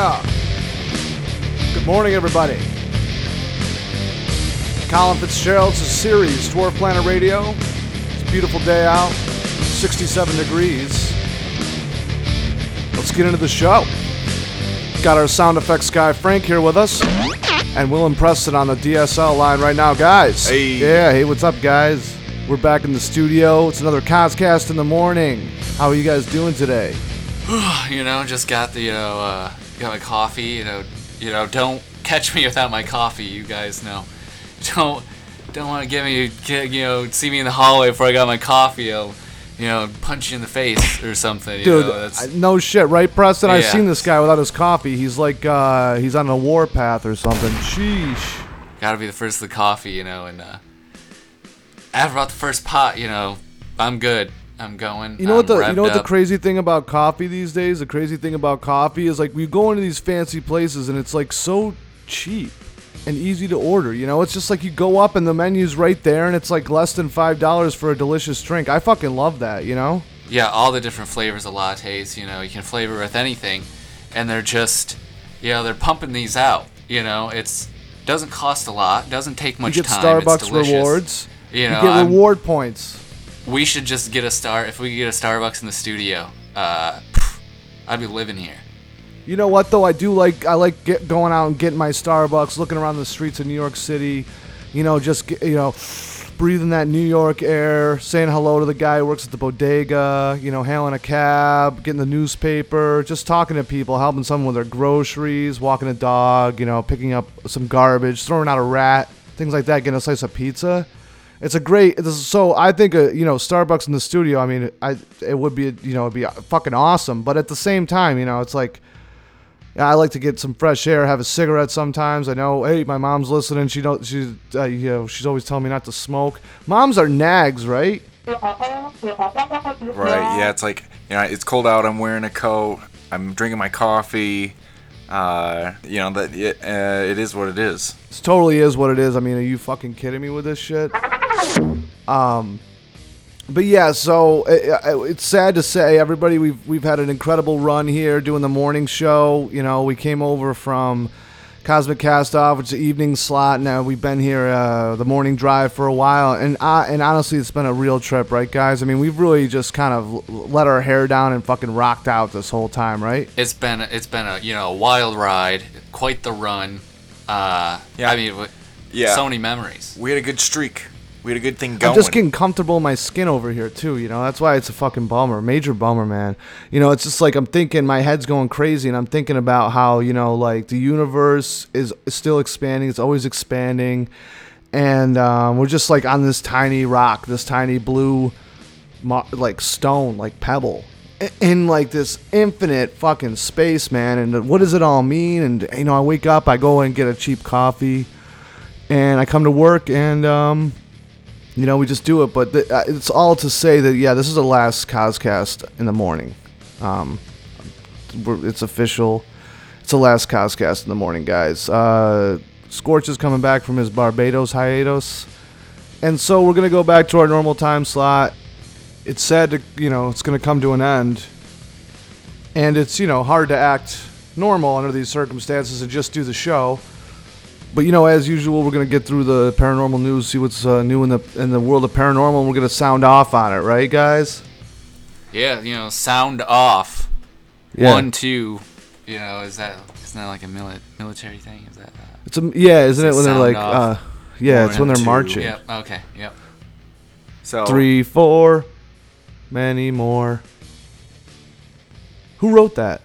Yeah. Good morning, everybody. Colin Fitzgerald's series, Dwarf Planet Radio. It's a beautiful day out, 67 degrees. Let's get into the show. Got our sound effects guy, Frank, here with us. And Will and Preston on the DSL line right now, guys. Hey. Yeah, hey, what's up, guys? We're back in the studio. It's another COSCAST in the morning. How are you guys doing today? You know, just got the, got my coffee, you know, don't catch me without my coffee, you guys know. Don't want to see me in the hallway before I got my coffee, I'll, punch you in the face or something. Dude, no shit, right, Preston? Yeah. I've seen this guy without his coffee. He's like, he's on a war path or something. Sheesh. Gotta be the first of the coffee, and, after about the first pot, I'm good. I'm going. You know what the crazy thing about coffee these days? The crazy thing about coffee is like we go into these fancy places and it's like so cheap and easy to order. You know, it's just like you go up and the menu's right there and it's like less than $5 for a delicious drink. I fucking love that. You know? Yeah, all the different flavors of lattes. You know, you can flavor with anything, and they're just, they're pumping these out. You know, doesn't cost a lot, doesn't take much time. You get Starbucks rewards. You get reward points. We should just get if we could get a Starbucks in the studio, I'd be living here. You know what, though? I like going out and getting my Starbucks, looking around the streets of New York City, breathing that New York air, saying hello to the guy who works at the bodega, hailing a cab, getting the newspaper, just talking to people, helping someone with their groceries, walking a dog, picking up some garbage, throwing out a rat, things like that, getting a slice of pizza. I think, Starbucks in the studio, it would be, it'd be fucking awesome. But at the same time, it's like, I like to get some fresh air, have a cigarette sometimes. I know, hey, my mom's listening. She's always telling me not to smoke. Moms are nags, right? Right. Yeah. It's like, it's cold out. I'm wearing a coat. I'm drinking my coffee. It is what it is. It totally is what it is. Are you fucking kidding me with this shit? But yeah, so it's sad to say, everybody, we've had an incredible run here doing the morning show. We came over from Cosmic Cast Off, which is the evening slot. Now we've been here the morning drive for a while, and honestly, it's been a real trip, right, guys? We've really just kind of let our hair down and fucking rocked out this whole time, right? It's been a a wild ride, quite the run. Yeah. So many memories. We had a good streak. We had a good thing going. I'm just getting comfortable in my skin over here, too, That's why it's a fucking bummer. Major bummer, man. It's just like I'm thinking, my head's going crazy, and I'm thinking about how, the universe is still expanding. It's always expanding. And we're just, on this tiny rock, this tiny blue, stone, pebble. In, this infinite fucking space, man. And what does it all mean? And, I wake up, I go and get a cheap coffee, and I come to work, and... we just do it, but it's all to say that, yeah, this is the last COSCAST in the morning. It's official. It's the last COSCAST in the morning, guys. Scorch is coming back from his Barbados hiatus, and so we're going to go back to our normal time slot. It's sad to, it's going to come to an end, and it's, hard to act normal under these circumstances and just do the show. But, as usual, we're going to get through the paranormal news, see what's new in the world of paranormal, and we're going to sound off on it, right, guys? Yeah, sound off. Yeah. 1, 2, isn't that like a military thing? Is that? It's isn't it when they're like, it's when they're marching. Yep, okay, yep. So 3, 4, many more. Who wrote that?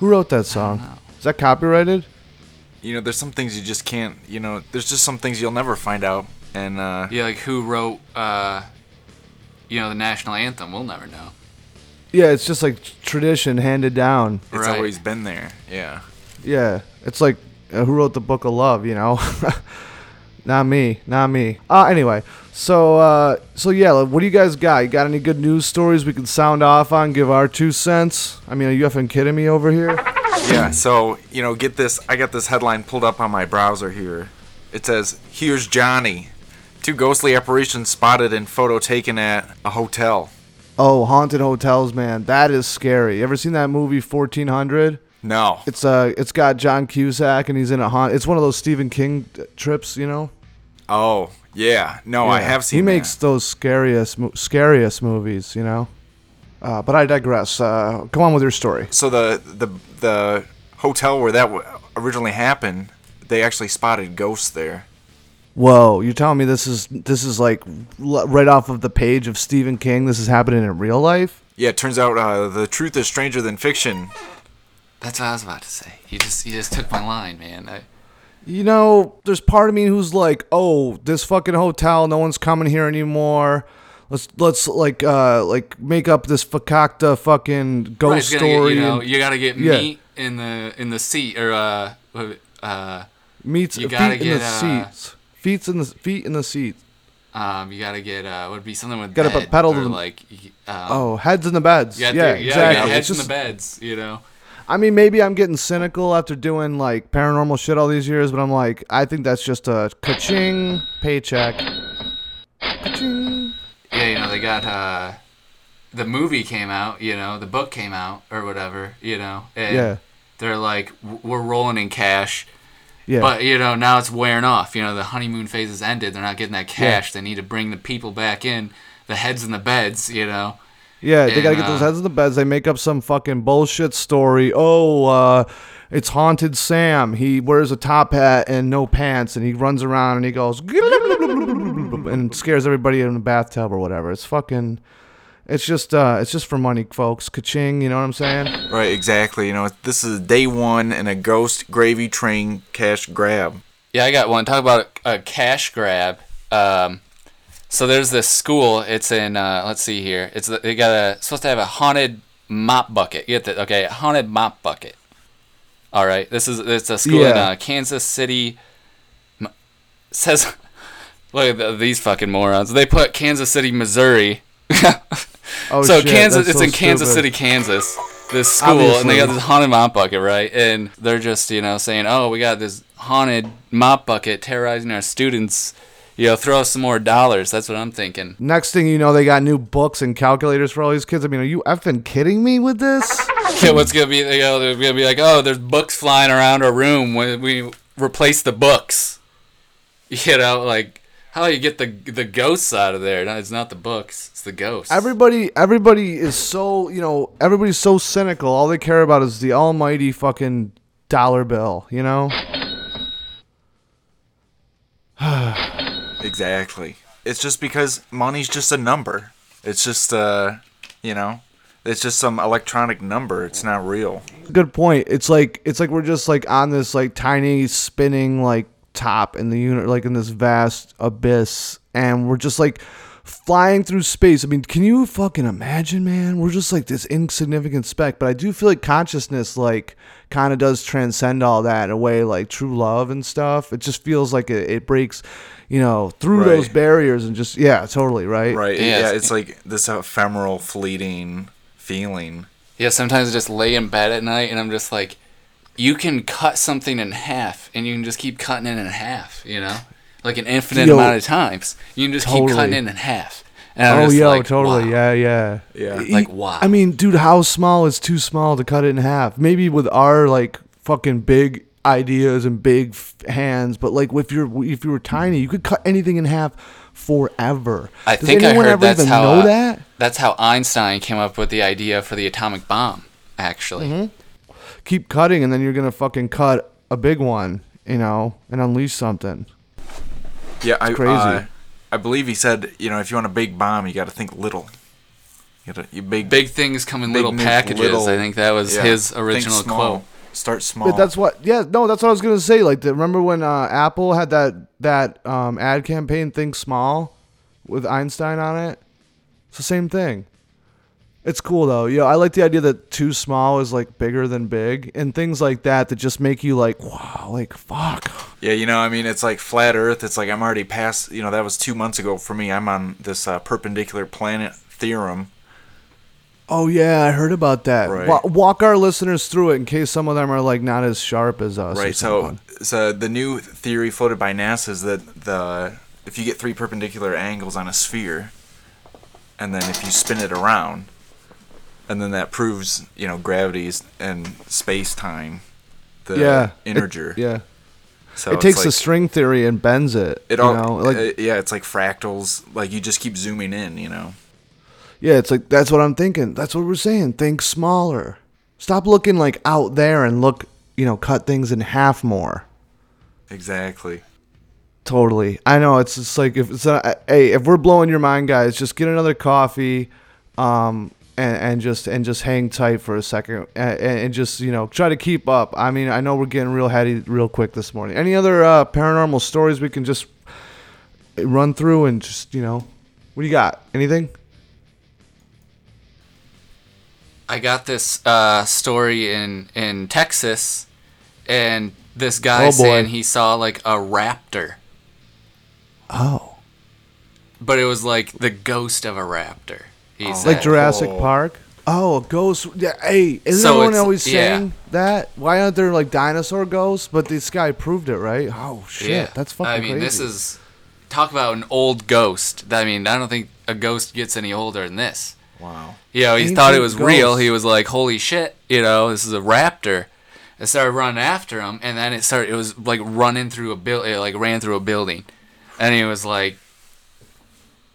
Who wrote that song? I don't know. Is that copyrighted? There's some things you just can't, there's just some things you'll never find out. And, who wrote, the national anthem? We'll never know. Yeah, it's just like tradition handed down. It's always been there, yeah. Yeah, it's like who wrote the Book of Love, Not me. Anyway, so yeah, what do you guys got? You got any good news stories we can sound off on, give our 2 cents? Are you effing kidding me over here? Yeah, so, get this. I got this headline pulled up on my browser here. It says, "Here's Johnny. 2 ghostly apparitions spotted in photo taken at a hotel." Oh, haunted hotels, man. That is scary. You ever seen that movie 1400? No. It's got John Cusack, and he's in a haunt. It's one of those Stephen King trips, you know? Oh, yeah. No, yeah. I have seen that. He makes those scariest movies, you know? But I digress. Come on with your story. So the hotel where that originally happened, they actually spotted ghosts there. Whoa, you're telling me this is like right off of the page of Stephen King? This is happening in real life? Yeah, it turns out the truth is stranger than fiction. That's what I was about to say. You just took my line, man. You know, there's part of me who's like, oh, this fucking hotel, no one's coming here anymore. Let's like make up this fakakta fucking ghost story. You gotta get meat in the seat or meats. You gotta get in the seats. Feet in the seat. You gotta get would be something with gotta put pedal to them. Like heads in the beds. Exactly. Heads in the beds. You know. I mean, maybe I'm getting cynical after doing like paranormal shit all these years, but I'm like, I think that's just a ka-ching paycheck. Ka-ching. Yeah, you know, they got the movie came out. You know, the book came out or whatever. You know. And they're like, we're rolling in cash. Yeah. But, you know, now it's wearing off. You know, the honeymoon phase is ended. They're not getting that cash. Yeah. They need to bring the people back in, the heads in the beds, you know. Yeah, they got to get those heads in the beds. They make up some fucking bullshit story. Oh, it's Haunted Sam. He wears a top hat and no pants, and he runs around and he goes and scares everybody in the bathtub or whatever. It's fucking... It's just for money, folks. Ka-ching, you know what I'm saying? Right, exactly. You know, this is day one and a ghost gravy train cash grab. Yeah, I got one. Talk about a cash grab. So there's this school. It's in. Let's see here. It's supposed to have a haunted mop bucket. Get that? Okay, haunted mop bucket. All right. It's a school in Kansas City. Says, look at these fucking morons. They put Kansas City, Missouri. Oh, so shit, Kansas, it's so in Kansas City, Kansas. This school, obviously. And they got this haunted mop bucket, right? And they're just, you know, saying, "Oh, we got this haunted mop bucket terrorizing our students. You know, throw us some more dollars." That's what I'm thinking. Next thing you know, they got new books and calculators for all these kids. I mean, are you effing kidding me with this? Yeah, what's gonna be? You know, they're gonna be like, "Oh, there's books flying around our room. We replace the books." You know, like. How you get the ghosts out of there? No, it's not the books; it's the ghosts. Everybody is so everybody's so cynical. All they care about is the almighty fucking dollar bill, you know. Exactly. It's just because money's just a number. It's just it's just some electronic number. It's not real. Good point. It's like we're just like on this like tiny spinning like. Top in the unit, like in this vast abyss, and we're just like flying through space. I mean, can you fucking imagine, man? We're just like this insignificant speck, but I do feel like consciousness like kind of does transcend all that in a way, like true love and stuff. It just feels like it breaks, you know, through those barriers and just totally right. Yeah, it's like this ephemeral, fleeting feeling. Yeah, sometimes I just lay in bed at night and I'm just like, you can cut something in half, and you can just keep cutting it in half, you know? Like an infinite amount of times. You can just keep cutting it in half. And wow. Yeah. Like, wow. I mean, dude, how small is too small to cut it in half? Maybe with our, like, fucking big ideas and big hands, but, like, if you were tiny, you could cut anything in half forever. Does anyone ever know that? That's how Einstein came up with the idea for the atomic bomb, actually. Mm-hmm. Keep cutting, and then you're gonna fucking cut a big one, you know, and unleash something. Yeah, crazy. I believe he said, you know, if you want a big bomb, you got to think little. Big things come in little packages. I think that was his original quote. Start small. But that's what. Yeah, no, that's what I was gonna say. Like, remember when Apple had that ad campaign, "Think Small," with Einstein on it? It's the same thing. It's cool, though. You know, I like the idea that too small is, like, bigger than big. And things like that just make you, like, wow, like, fuck. Yeah, you know, I mean, it's like flat Earth. It's like I'm already past, you know, that was 2 months ago for me. I'm on this perpendicular planet theorem. Oh, yeah, I heard about that. Right. Walk our listeners through it in case some of them are, like, not as sharp as us. Right, so the new theory floated by NASA is that if you get three perpendicular angles on a sphere... and then if you spin it around, and then that proves, you know, gravity's and space time, the integer. So it takes the string theory and bends it. It's like fractals. Like you just keep zooming in, you know. Yeah, it's like that's what I'm thinking. That's what we're saying. Think smaller. Stop looking like out there and look, you know, cut things in half more. Exactly. Totally. I know. It's just like if it's not, hey, if we're blowing your mind, guys, just get another coffee, and just hang tight for a second, and just, you know, try to keep up. I mean, I know we're getting real heady real quick this morning. Any other paranormal stories we can just run through and just, you know, what do you got? Anything? I got this story in Texas, and this guy saying he saw, like, a raptor. Oh. But it was, like, the ghost of a raptor. He said. Like Jurassic Park? Oh, a ghost. Yeah, hey, isn't everyone always saying that? Why aren't there, like, dinosaur ghosts? But this guy proved it, right? Oh, shit. Yeah. That's fucking crazy. I mean, crazy. This is... Talk about an old ghost. I mean, I don't think a ghost gets any older than this. Wow. You know, he thought it was real. He was like, holy shit, you know, this is a raptor. It started running after him, and then it was like running through a building, like ran through a building. And he was like,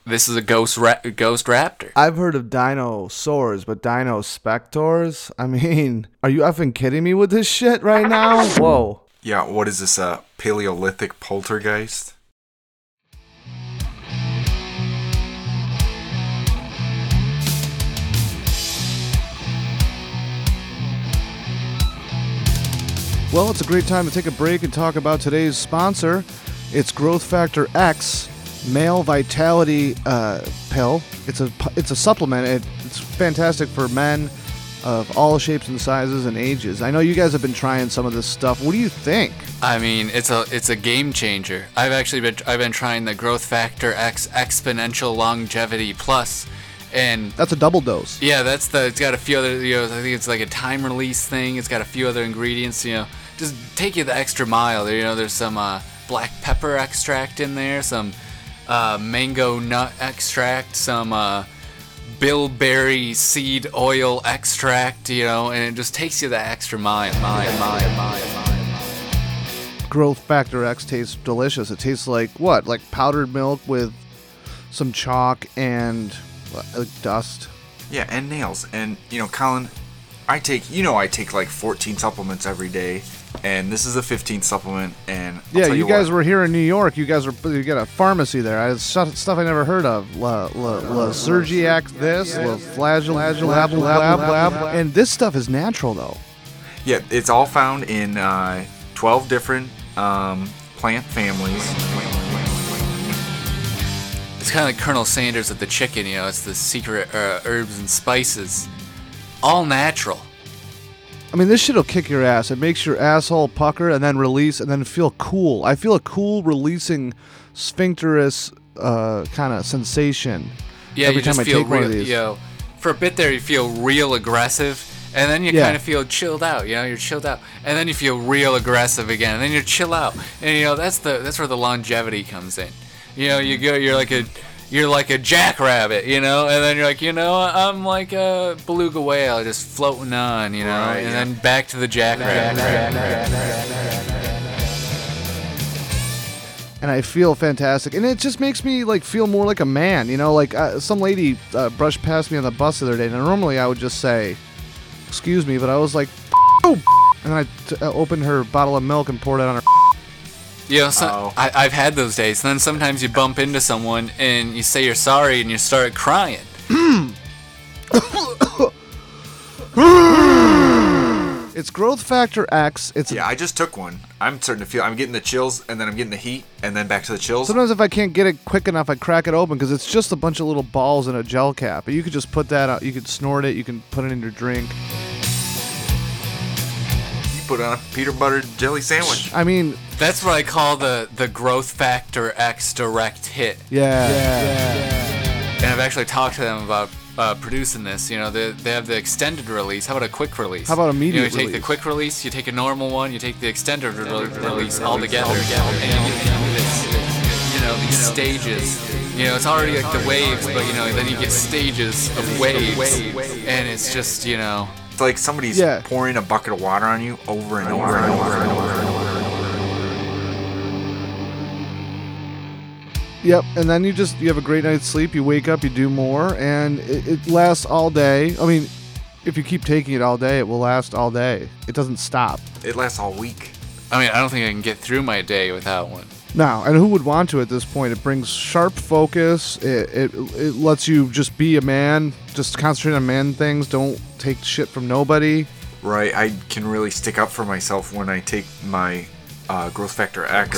this is a ghost raptor. I've heard of dinosaurs, but dinospectors? I mean, are you effing kidding me with this shit right now? Whoa. Yeah, what is this, a Paleolithic poltergeist? Well, it's a great time to take a break and talk about today's sponsor. It's Growth Factor X, male vitality pill. It's a supplement. It's fantastic for men of all shapes and sizes and ages. I know you guys have been trying some of this stuff. What do you think? I mean, it's a game changer. I've actually been trying the Growth Factor X Exponential Longevity Plus. And that's a double dose. Yeah, it's got a few other, you know, I think it's like a time release thing. It's got a few other ingredients, you know, just take you the extra mile. You know, there's some black pepper extract in there, some mango nut extract, some bilberry seed oil extract, you know, and it just takes you the extra mile. Growth Factor X tastes delicious. It tastes like what? Like powdered milk with some chalk and... dust. Yeah, and nails. And, you know, Colin, I take like 14 supplements every day, and this is the 15th supplement, and you guys were here in New York. You got a pharmacy there. I had stuff I never heard of. La Sergiac this, La Flagellab. And this stuff is natural, though. Yeah, it's all found in 12 different plant families. It's kind of like Colonel Sanders with the chicken, you know, it's the secret herbs and spices. All natural. I mean, this shit will kick your ass. It makes your asshole pucker and then release and then feel cool. I feel a cool releasing sphincterous kind of sensation every time I take one of these. You know, for a bit there you feel real aggressive, and then you kind of feel chilled out, you know, you're chilled out. And then you feel real aggressive again, and then you're chill out. And, you know, that's where the longevity comes in. You know, you go. You're like a jackrabbit. You know, and then you're like, you know, I'm like a beluga whale, just floating on. You know, right, and then back to the jackrabbit. And I feel fantastic, and it just makes me like feel more like a man. You know, like some lady brushed past me on the bus the other day, and normally I would just say, "Excuse me," but I was like, "Oh," and then I opened her bottle of milk and poured it on her. You know, I've had those days. And then sometimes you bump into someone and you say you're sorry and you start crying. It's Growth Factor X. I just took one. I'm starting to feel. I'm getting the chills, and then I'm getting the heat, and then back to the chills. Sometimes if I can't get it quick enough, I crack it open because it's just a bunch of little balls in a gel cap. But you could just put that out. You could snort it. You can put it in your drink. Put on a peanut butter jelly sandwich. I mean, that's what I call the Growth Factor X direct hit. Yeah. And I've actually talked to them about producing this. You know, they have the extended release. How about a quick release? How about a medium release? You take the quick release, you take a normal one, you take the extended release all together. And you get into this, you know, these stages. You know, it's already like the waves, but you know, then you get stages of waves, and it's just, you know, it's like somebody's pouring a bucket of water on you over and over and over and over and over. Yep, and then you just, you have a great night's sleep, you wake up, you do more, and it lasts all day. I mean, if you keep taking it all day, it will last all day. It doesn't stop. It lasts all week. I mean, I don't think I can get through my day without one. No, and who would want to at this point? It brings sharp focus, it lets you just be a man, just concentrate on man things, don't take shit from nobody. Right, I can really stick up for myself when I take my growth factor actor.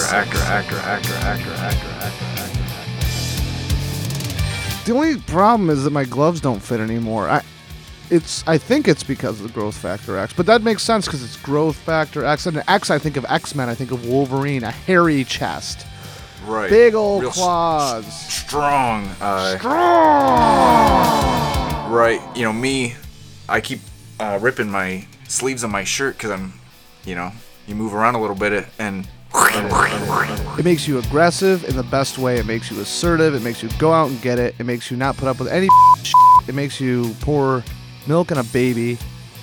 The only problem is that my gloves don't fit anymore. I think it's because of the growth factor X, but that makes sense because it's growth factor X. And X, I think of X Men. I think of Wolverine, a hairy chest, right? Big old real claws, strong, strong. Right? You know me. I keep ripping my sleeves on my shirt because I'm, you know, you move around a little bit and. It makes you aggressive in the best way. It makes you assertive. It makes you go out and get it. It makes you not put up with any shit. It makes you pour milk on a baby.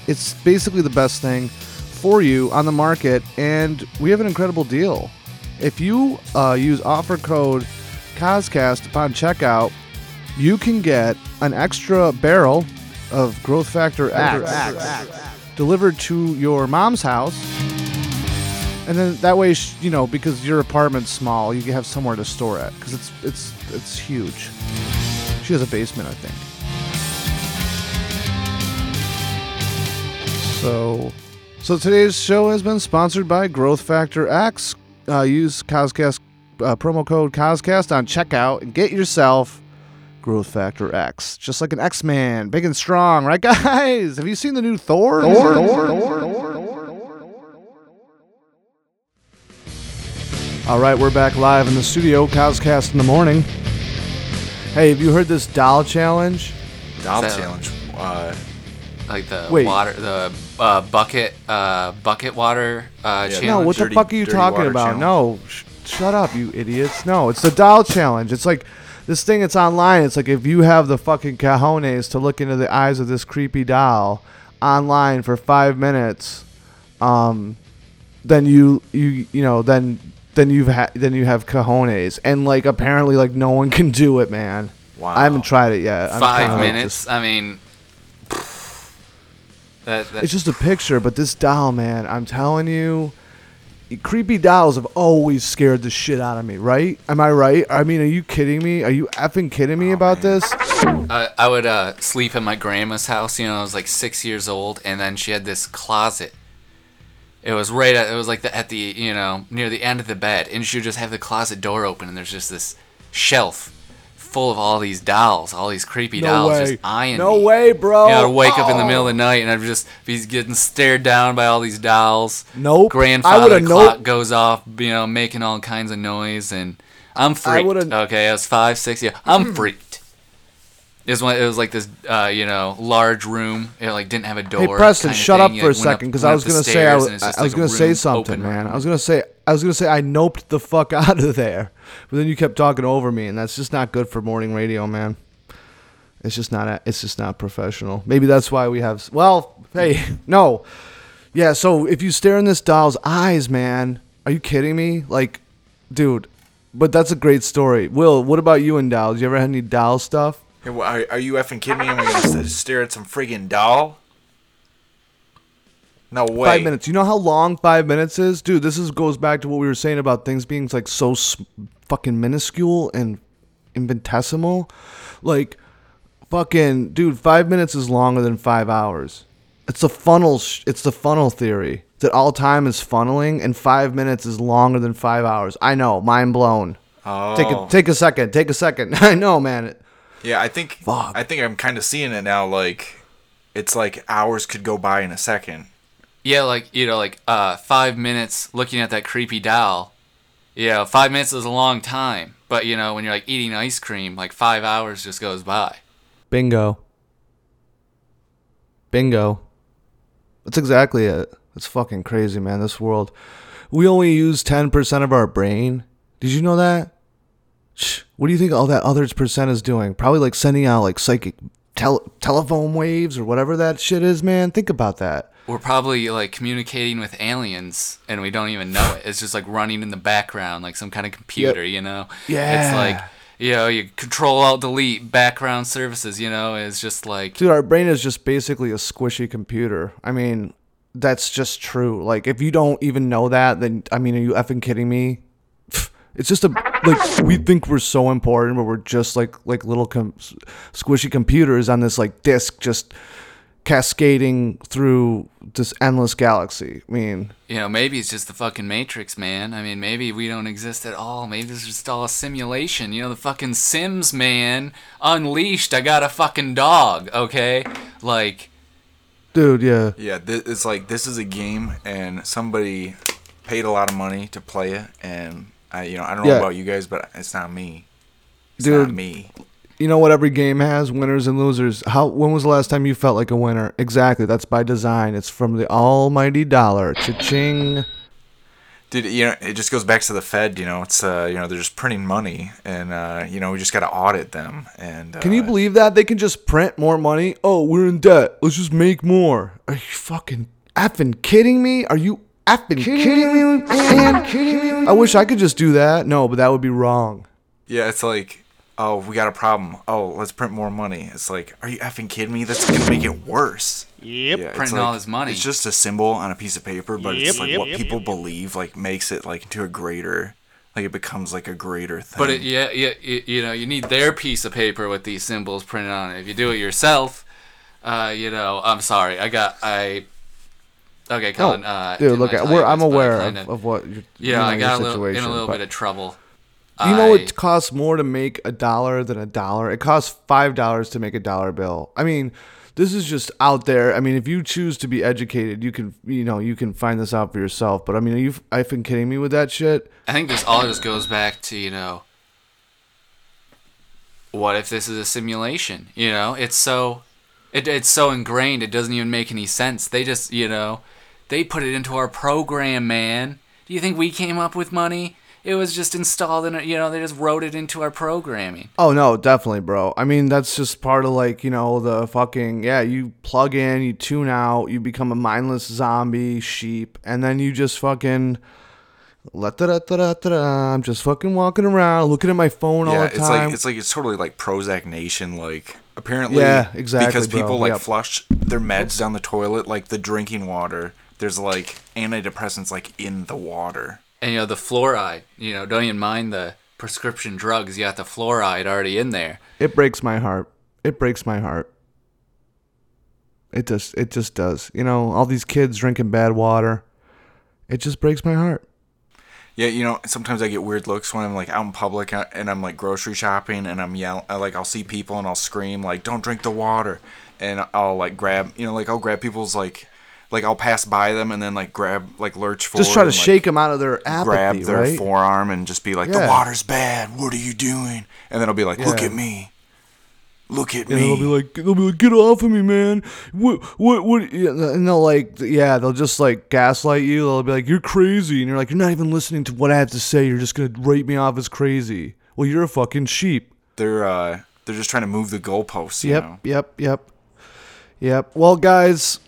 It's basically the best thing for you on the market, and we have an incredible deal. If you use offer code COSCAST upon checkout, you can get an extra barrel of Growth Factor X delivered to your mom's house. And then that way, you know, because your apartment's small, you can have somewhere to store it because it's huge. She has a basement, I think. So today's show has been sponsored by Growth Factor X. Use COSCAST promo code COSCAST on checkout and get yourself Growth Factor X, just like an X-Man, big and strong, right, guys? Have you seen the new Thor? Thor. All right, we're back live in the studio, COSCAST in the morning. Hey, have you heard this doll challenge? Like the water, the bucket water challenge? No, what the fuck are you talking about? Challenge. No, shut up, you idiots. No, it's the doll challenge. It's like this thing that's online. It's like if you have the fucking cojones to look into the eyes of this creepy doll online for 5 minutes, then you know. Then you have cojones, and like apparently like no one can do it, man. Wow. I haven't tried it yet. 5 minutes. I mean, it's just a picture, but this doll, man. I'm telling you, creepy dolls have always scared the shit out of me. Right? Am I right? I mean, are you kidding me? Are you effing kidding me about this? I would sleep in my grandma's house. You know, I was like 6 years old, and then she had this closet. It was right at, it was like the, at the, you know, near the end of the bed, and she would just have the closet door open, and there's just this shelf full of all these dolls, all these creepy dolls just eyeing me. No way, bro. You know, I'd wake up in the middle of the night, and I'd just be getting stared down by all these dolls. Nope. Grandfather clock goes off, you know, making all kinds of noise, and I'm freaked. Okay, I was 5, 6, yeah, I'm freaked. It was like this, you know, large room. It like didn't have a door. Hey, Preston, shut up for a second, because I was gonna say something, man. I was gonna say I noped the fuck out of there, but then you kept talking over me, and that's just not good for morning radio, man. It's just not professional. Maybe that's why we have. Well, hey, no, yeah. So if you stare in this doll's eyes, man, are you kidding me? Like, dude, but that's a great story. Will, what about you and dolls? You ever had any doll stuff? Hey, are you effing kidding me? Am I going to stare at some friggin' doll? No way. 5 minutes. You know how long 5 minutes is? Dude, this goes back to what we were saying about things being like so fucking minuscule and infinitesimal. Like, fucking, dude, 5 minutes is longer than 5 hours. It's the funnel theory that all time is funneling, and 5 minutes is longer than 5 hours. I know. Mind blown. Oh. Take a second. Take a second. I know, man. Yeah, I think I'm kind of seeing it now. Like, it's like hours could go by in a second. Yeah, like, you know, like 5 minutes looking at that creepy doll. You know, 5 minutes is a long time, but you know, when you're like eating ice cream, like 5 hours just goes by. Bingo. That's exactly it. It's fucking crazy, man. This world. We only use 10% of our brain. Did you know that? What do you think all that other percent is doing? Probably like sending out like psychic telephone waves or whatever that shit is, man. Think about that. We're probably like communicating with aliens and we don't even know it. It's just like running in the background like some kind of computer, yep. You know? Yeah. It's like, you know, you Control-Alt-Delete background services, you know? It's just like... Dude, our brain is just basically a squishy computer. I mean, that's just true. Like, if you don't even know that, then, I mean, are you effing kidding me? It's just a, like, we think we're so important, but we're just like little squishy computers on this, like, disc just cascading through this endless galaxy. I mean... You know, maybe it's just the fucking Matrix, man. I mean, maybe we don't exist at all. Maybe this is just all a simulation. You know, the fucking Sims, man. Unleashed, I got a fucking dog, okay? Like... Dude, yeah. Yeah, it's like, this is a game, and somebody paid a lot of money to play it, and... I don't know about you guys, but it's not me. It's not me. You know what every game has? Winners and losers. When was the last time you felt like a winner? Exactly. That's by design. It's from the almighty dollar. Cha-ching. Dude, you know, it just goes back to the Fed, you know. It's you know, they're just printing money and you know, we just got to audit them. And can you believe that they can just print more money? Oh, we're in debt. Let's just make more. Are you fucking effing kidding me? Are you effing kidding me, man? I wish I could just do that. No, but that would be wrong. Yeah, it's like, oh, we got a problem. Oh, let's print more money. It's like, are you effing kidding me? That's gonna make it worse. Yep. Yeah, printing like, all this money. It's just a symbol on a piece of paper, but it's like what people believe like makes it like into a greater. Like it becomes like a greater thing. But you know, you need their piece of paper with these symbols printed on it. If you do it yourself, you know, I'm sorry, Okay, Colin. Dude, look, I'm aware of what you're in your situation. Yeah, I got in a little bit of trouble. You know it costs more to make a dollar than a dollar? It costs $5 to make a dollar bill. I mean, this is just out there. I mean, if you choose to be educated, you can find this out for yourself. But I mean, are you effing kidding me with that shit? I think this all just goes back to, you know, what if this is a simulation? You know, it's so ingrained, it doesn't even make any sense. They just, you know, they put it into our program, man. Do you think we came up with money? It was just installed in it, you know, they just wrote it into our programming. Oh, no, definitely, bro. I mean, that's just part of, like, you know, the fucking, yeah, you plug in, you tune out, you become a mindless zombie sheep, and then you just fucking... I'm just fucking walking around, looking at my phone all the time. It's totally like Prozac Nation, like apparently. Yeah, exactly. Because people flush their meds down the toilet, like the drinking water. There's like antidepressants like in the water. And you know the fluoride. You know, don't even mind the prescription drugs. You got the fluoride already in there. It breaks my heart. It just does. You know, all these kids drinking bad water. It just breaks my heart. Yeah, you know, sometimes I get weird looks when I'm, like, out in public and I'm, like, grocery shopping and I'm yelling, like, I'll see people and I'll scream, like, don't drink the water. And I'll, like, grab, you know, like, I'll grab people's, like, I'll pass by them and then, like, grab, like, lurch forward. Just try to and, like, shake them out of their apathy, grab their forearm and just be like, the water's bad. What are you doing? And then I'll be like, look at me. Look at me. And they'll be like, get off of me, man. What? And they'll like, yeah, they'll just like gaslight you. They'll be like, you're crazy. And you're like, you're not even listening to what I have to say. You're just going to rate me off as crazy. Well, you're a fucking sheep. They're just trying to move the goalposts, you know? Yep. Well, guys,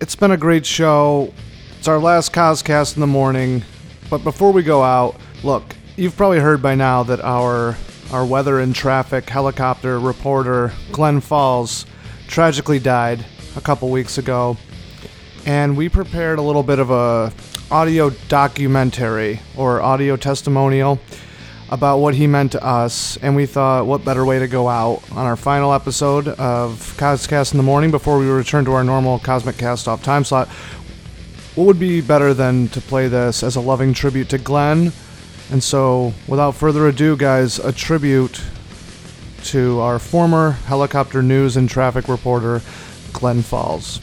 it's been a great show. It's our last COSCAST in the morning. But before we go out, look, you've probably heard by now that our weather and traffic helicopter reporter, Glenn Falls, tragically died a couple weeks ago. And we prepared a little bit of a audio documentary or audio testimonial about what he meant to us. And we thought, what better way to go out on our final episode of CosCast in the morning before we return to our normal Cosmic Cast Off time slot. What would be better than to play this as a loving tribute to Glenn? And so, without further ado, guys, a tribute to our former helicopter news and traffic reporter, Glenn Falls.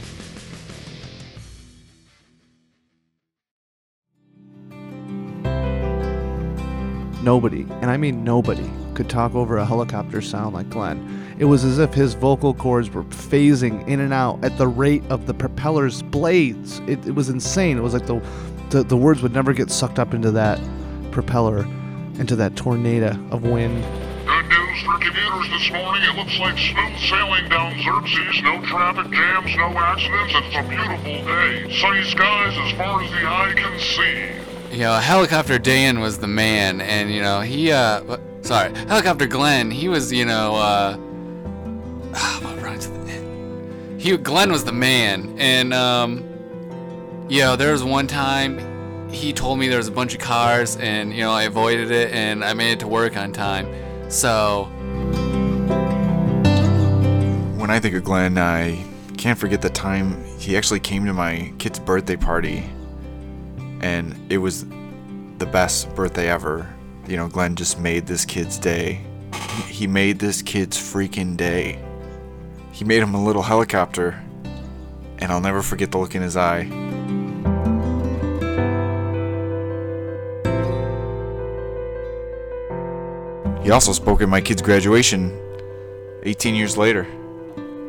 Nobody, and I mean nobody, could talk over a helicopter sound like Glenn. It was as if his vocal cords were phasing in and out at the rate of the propeller's blades. It was insane. It was like the words would never get sucked up into that propeller into that tornado of wind. Good news for commuters this morning. It looks like smooth sailing down Xerxes. No traffic jams, no accidents. It's a beautiful day. Sunny skies as far as the eye can see. You know, Helicopter Dan was the man, and, you know, Helicopter Glenn, he was, you know, Glenn was the man, and, there was one time he told me there was a bunch of cars, and, you know, I avoided it, and I made it to work on time, so. When I think of Glenn, I can't forget the time he actually came to my kid's birthday party, and it was the best birthday ever. You know, Glenn just made this kid's day. He made this kid's freaking day. He made him a little helicopter, and I'll never forget the look in his eye. He also spoke at my kid's graduation 18 years later,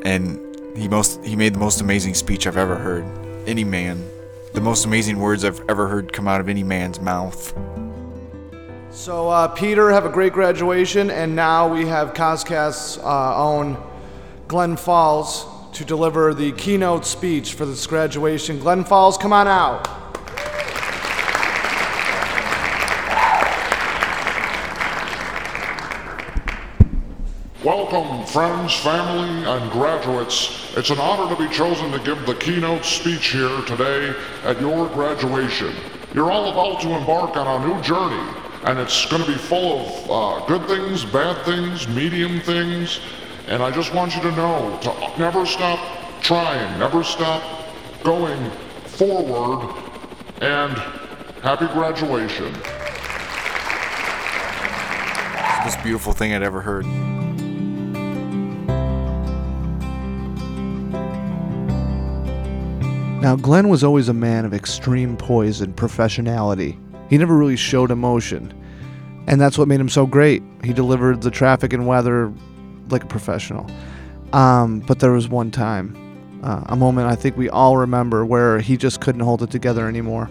and he made the most amazing speech I've ever heard. Any man. The most amazing words I've ever heard come out of any man's mouth. So, Peter, have a great graduation, and now we have COSCAST's own Glenn Falls to deliver the keynote speech for this graduation. Glenn Falls, come on out. Welcome, friends, family, and graduates. It's an honor to be chosen to give the keynote speech here today at your graduation. You're all about to embark on a new journey. And it's going to be full of good things, bad things, medium things. And I just want you to know to never stop trying, never stop going forward. And happy graduation. It's the most beautiful thing I'd ever heard. Now, Glenn was always a man of extreme poise and professionality. He never really showed emotion, and that's what made him so great. He delivered the traffic and weather like a professional. But there was one time, a moment I think we all remember, where he just couldn't hold it together anymore,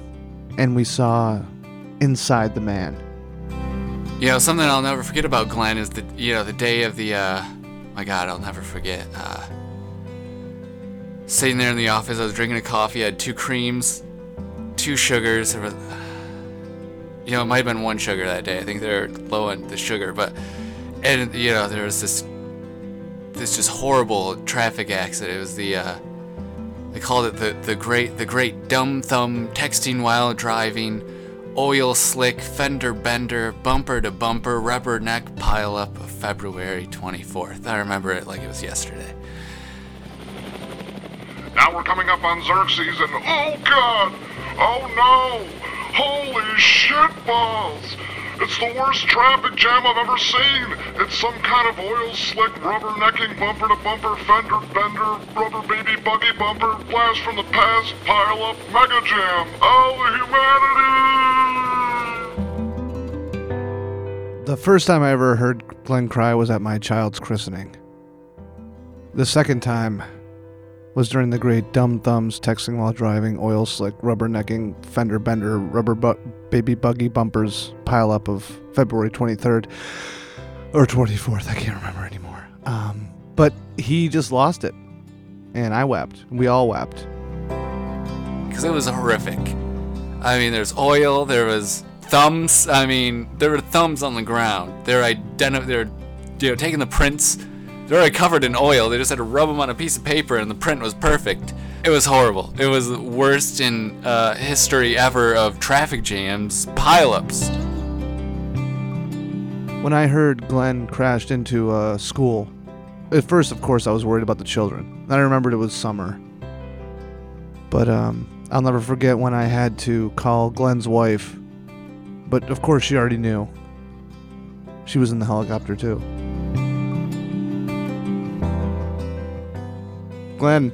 and we saw inside the man. You know, something I'll never forget about Glenn is the day of the, I'll never forget. Sitting there in the office, I was drinking a coffee, I had 2 creams, 2 sugars, you know, it might have been 1 sugar that day. I think they're low on the sugar, and you know, there was this just horrible traffic accident. It was the they called it the great dumb thumb texting while driving, oil slick fender bender, bumper to bumper rubber neck pile up of February 24th. I remember it like it was yesterday. Now we're coming up on Xerxes, and oh god, oh no. Holy shit balls! It's the worst traffic jam I've ever seen! It's some kind of oil slick, rubbernecking, bumper to bumper, fender bender, rubber baby buggy bumper, blast from the past, pile up, mega jam! Oh, humanity! The first time I ever heard Glenn cry was at my child's christening. The second time was during the great dumb thumbs, texting while driving, oil slick, rubbernecking, fender bender, rubber baby buggy bumpers pile up of February 23rd or 24th. I can't remember anymore. But he just lost it. And I wept. We all wept. Because it was horrific. I mean, there's oil, there was thumbs. I mean, there were thumbs on the ground. They're taking the prints. They were covered in oil. They just had to rub them on a piece of paper, and the print was perfect. It was horrible. It was the worst in history ever of traffic jams, pileups. When I heard Glenn crashed into a school, at first, of course, I was worried about the children. Then I remembered it was summer. But I'll never forget when I had to call Glenn's wife. But of course, she already knew. She was in the helicopter, too. Glenn,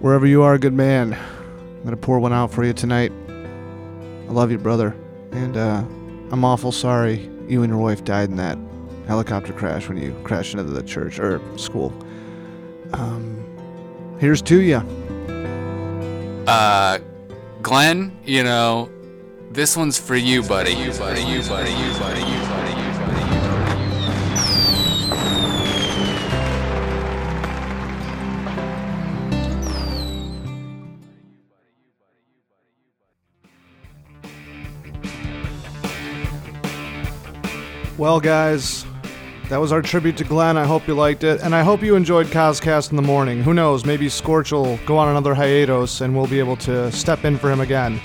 wherever you are, good man, I'm gonna pour one out for you tonight. I love you, brother, and I'm awful sorry you and your wife died in that helicopter crash when you crashed into the church or school. Here's to ya. Glenn, you know, This one's for you, buddy. Well, guys, that was our tribute to Glenn. I hope you liked it, and I hope you enjoyed COSCAST in the morning. Who knows? Maybe Scorch will go on another hiatus, and we'll be able to step in for him again.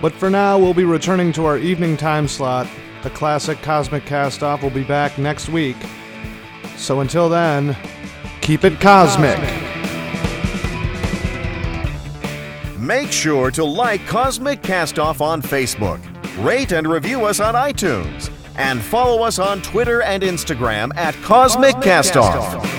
But for now, we'll be returning to our evening time slot. The classic Cosmic Cast Off will be back next week. So until then, keep it cosmic. Make sure to like Cosmic Cast Off on Facebook, rate and review us on iTunes, and follow us on Twitter and Instagram at Cosmic Cast Off.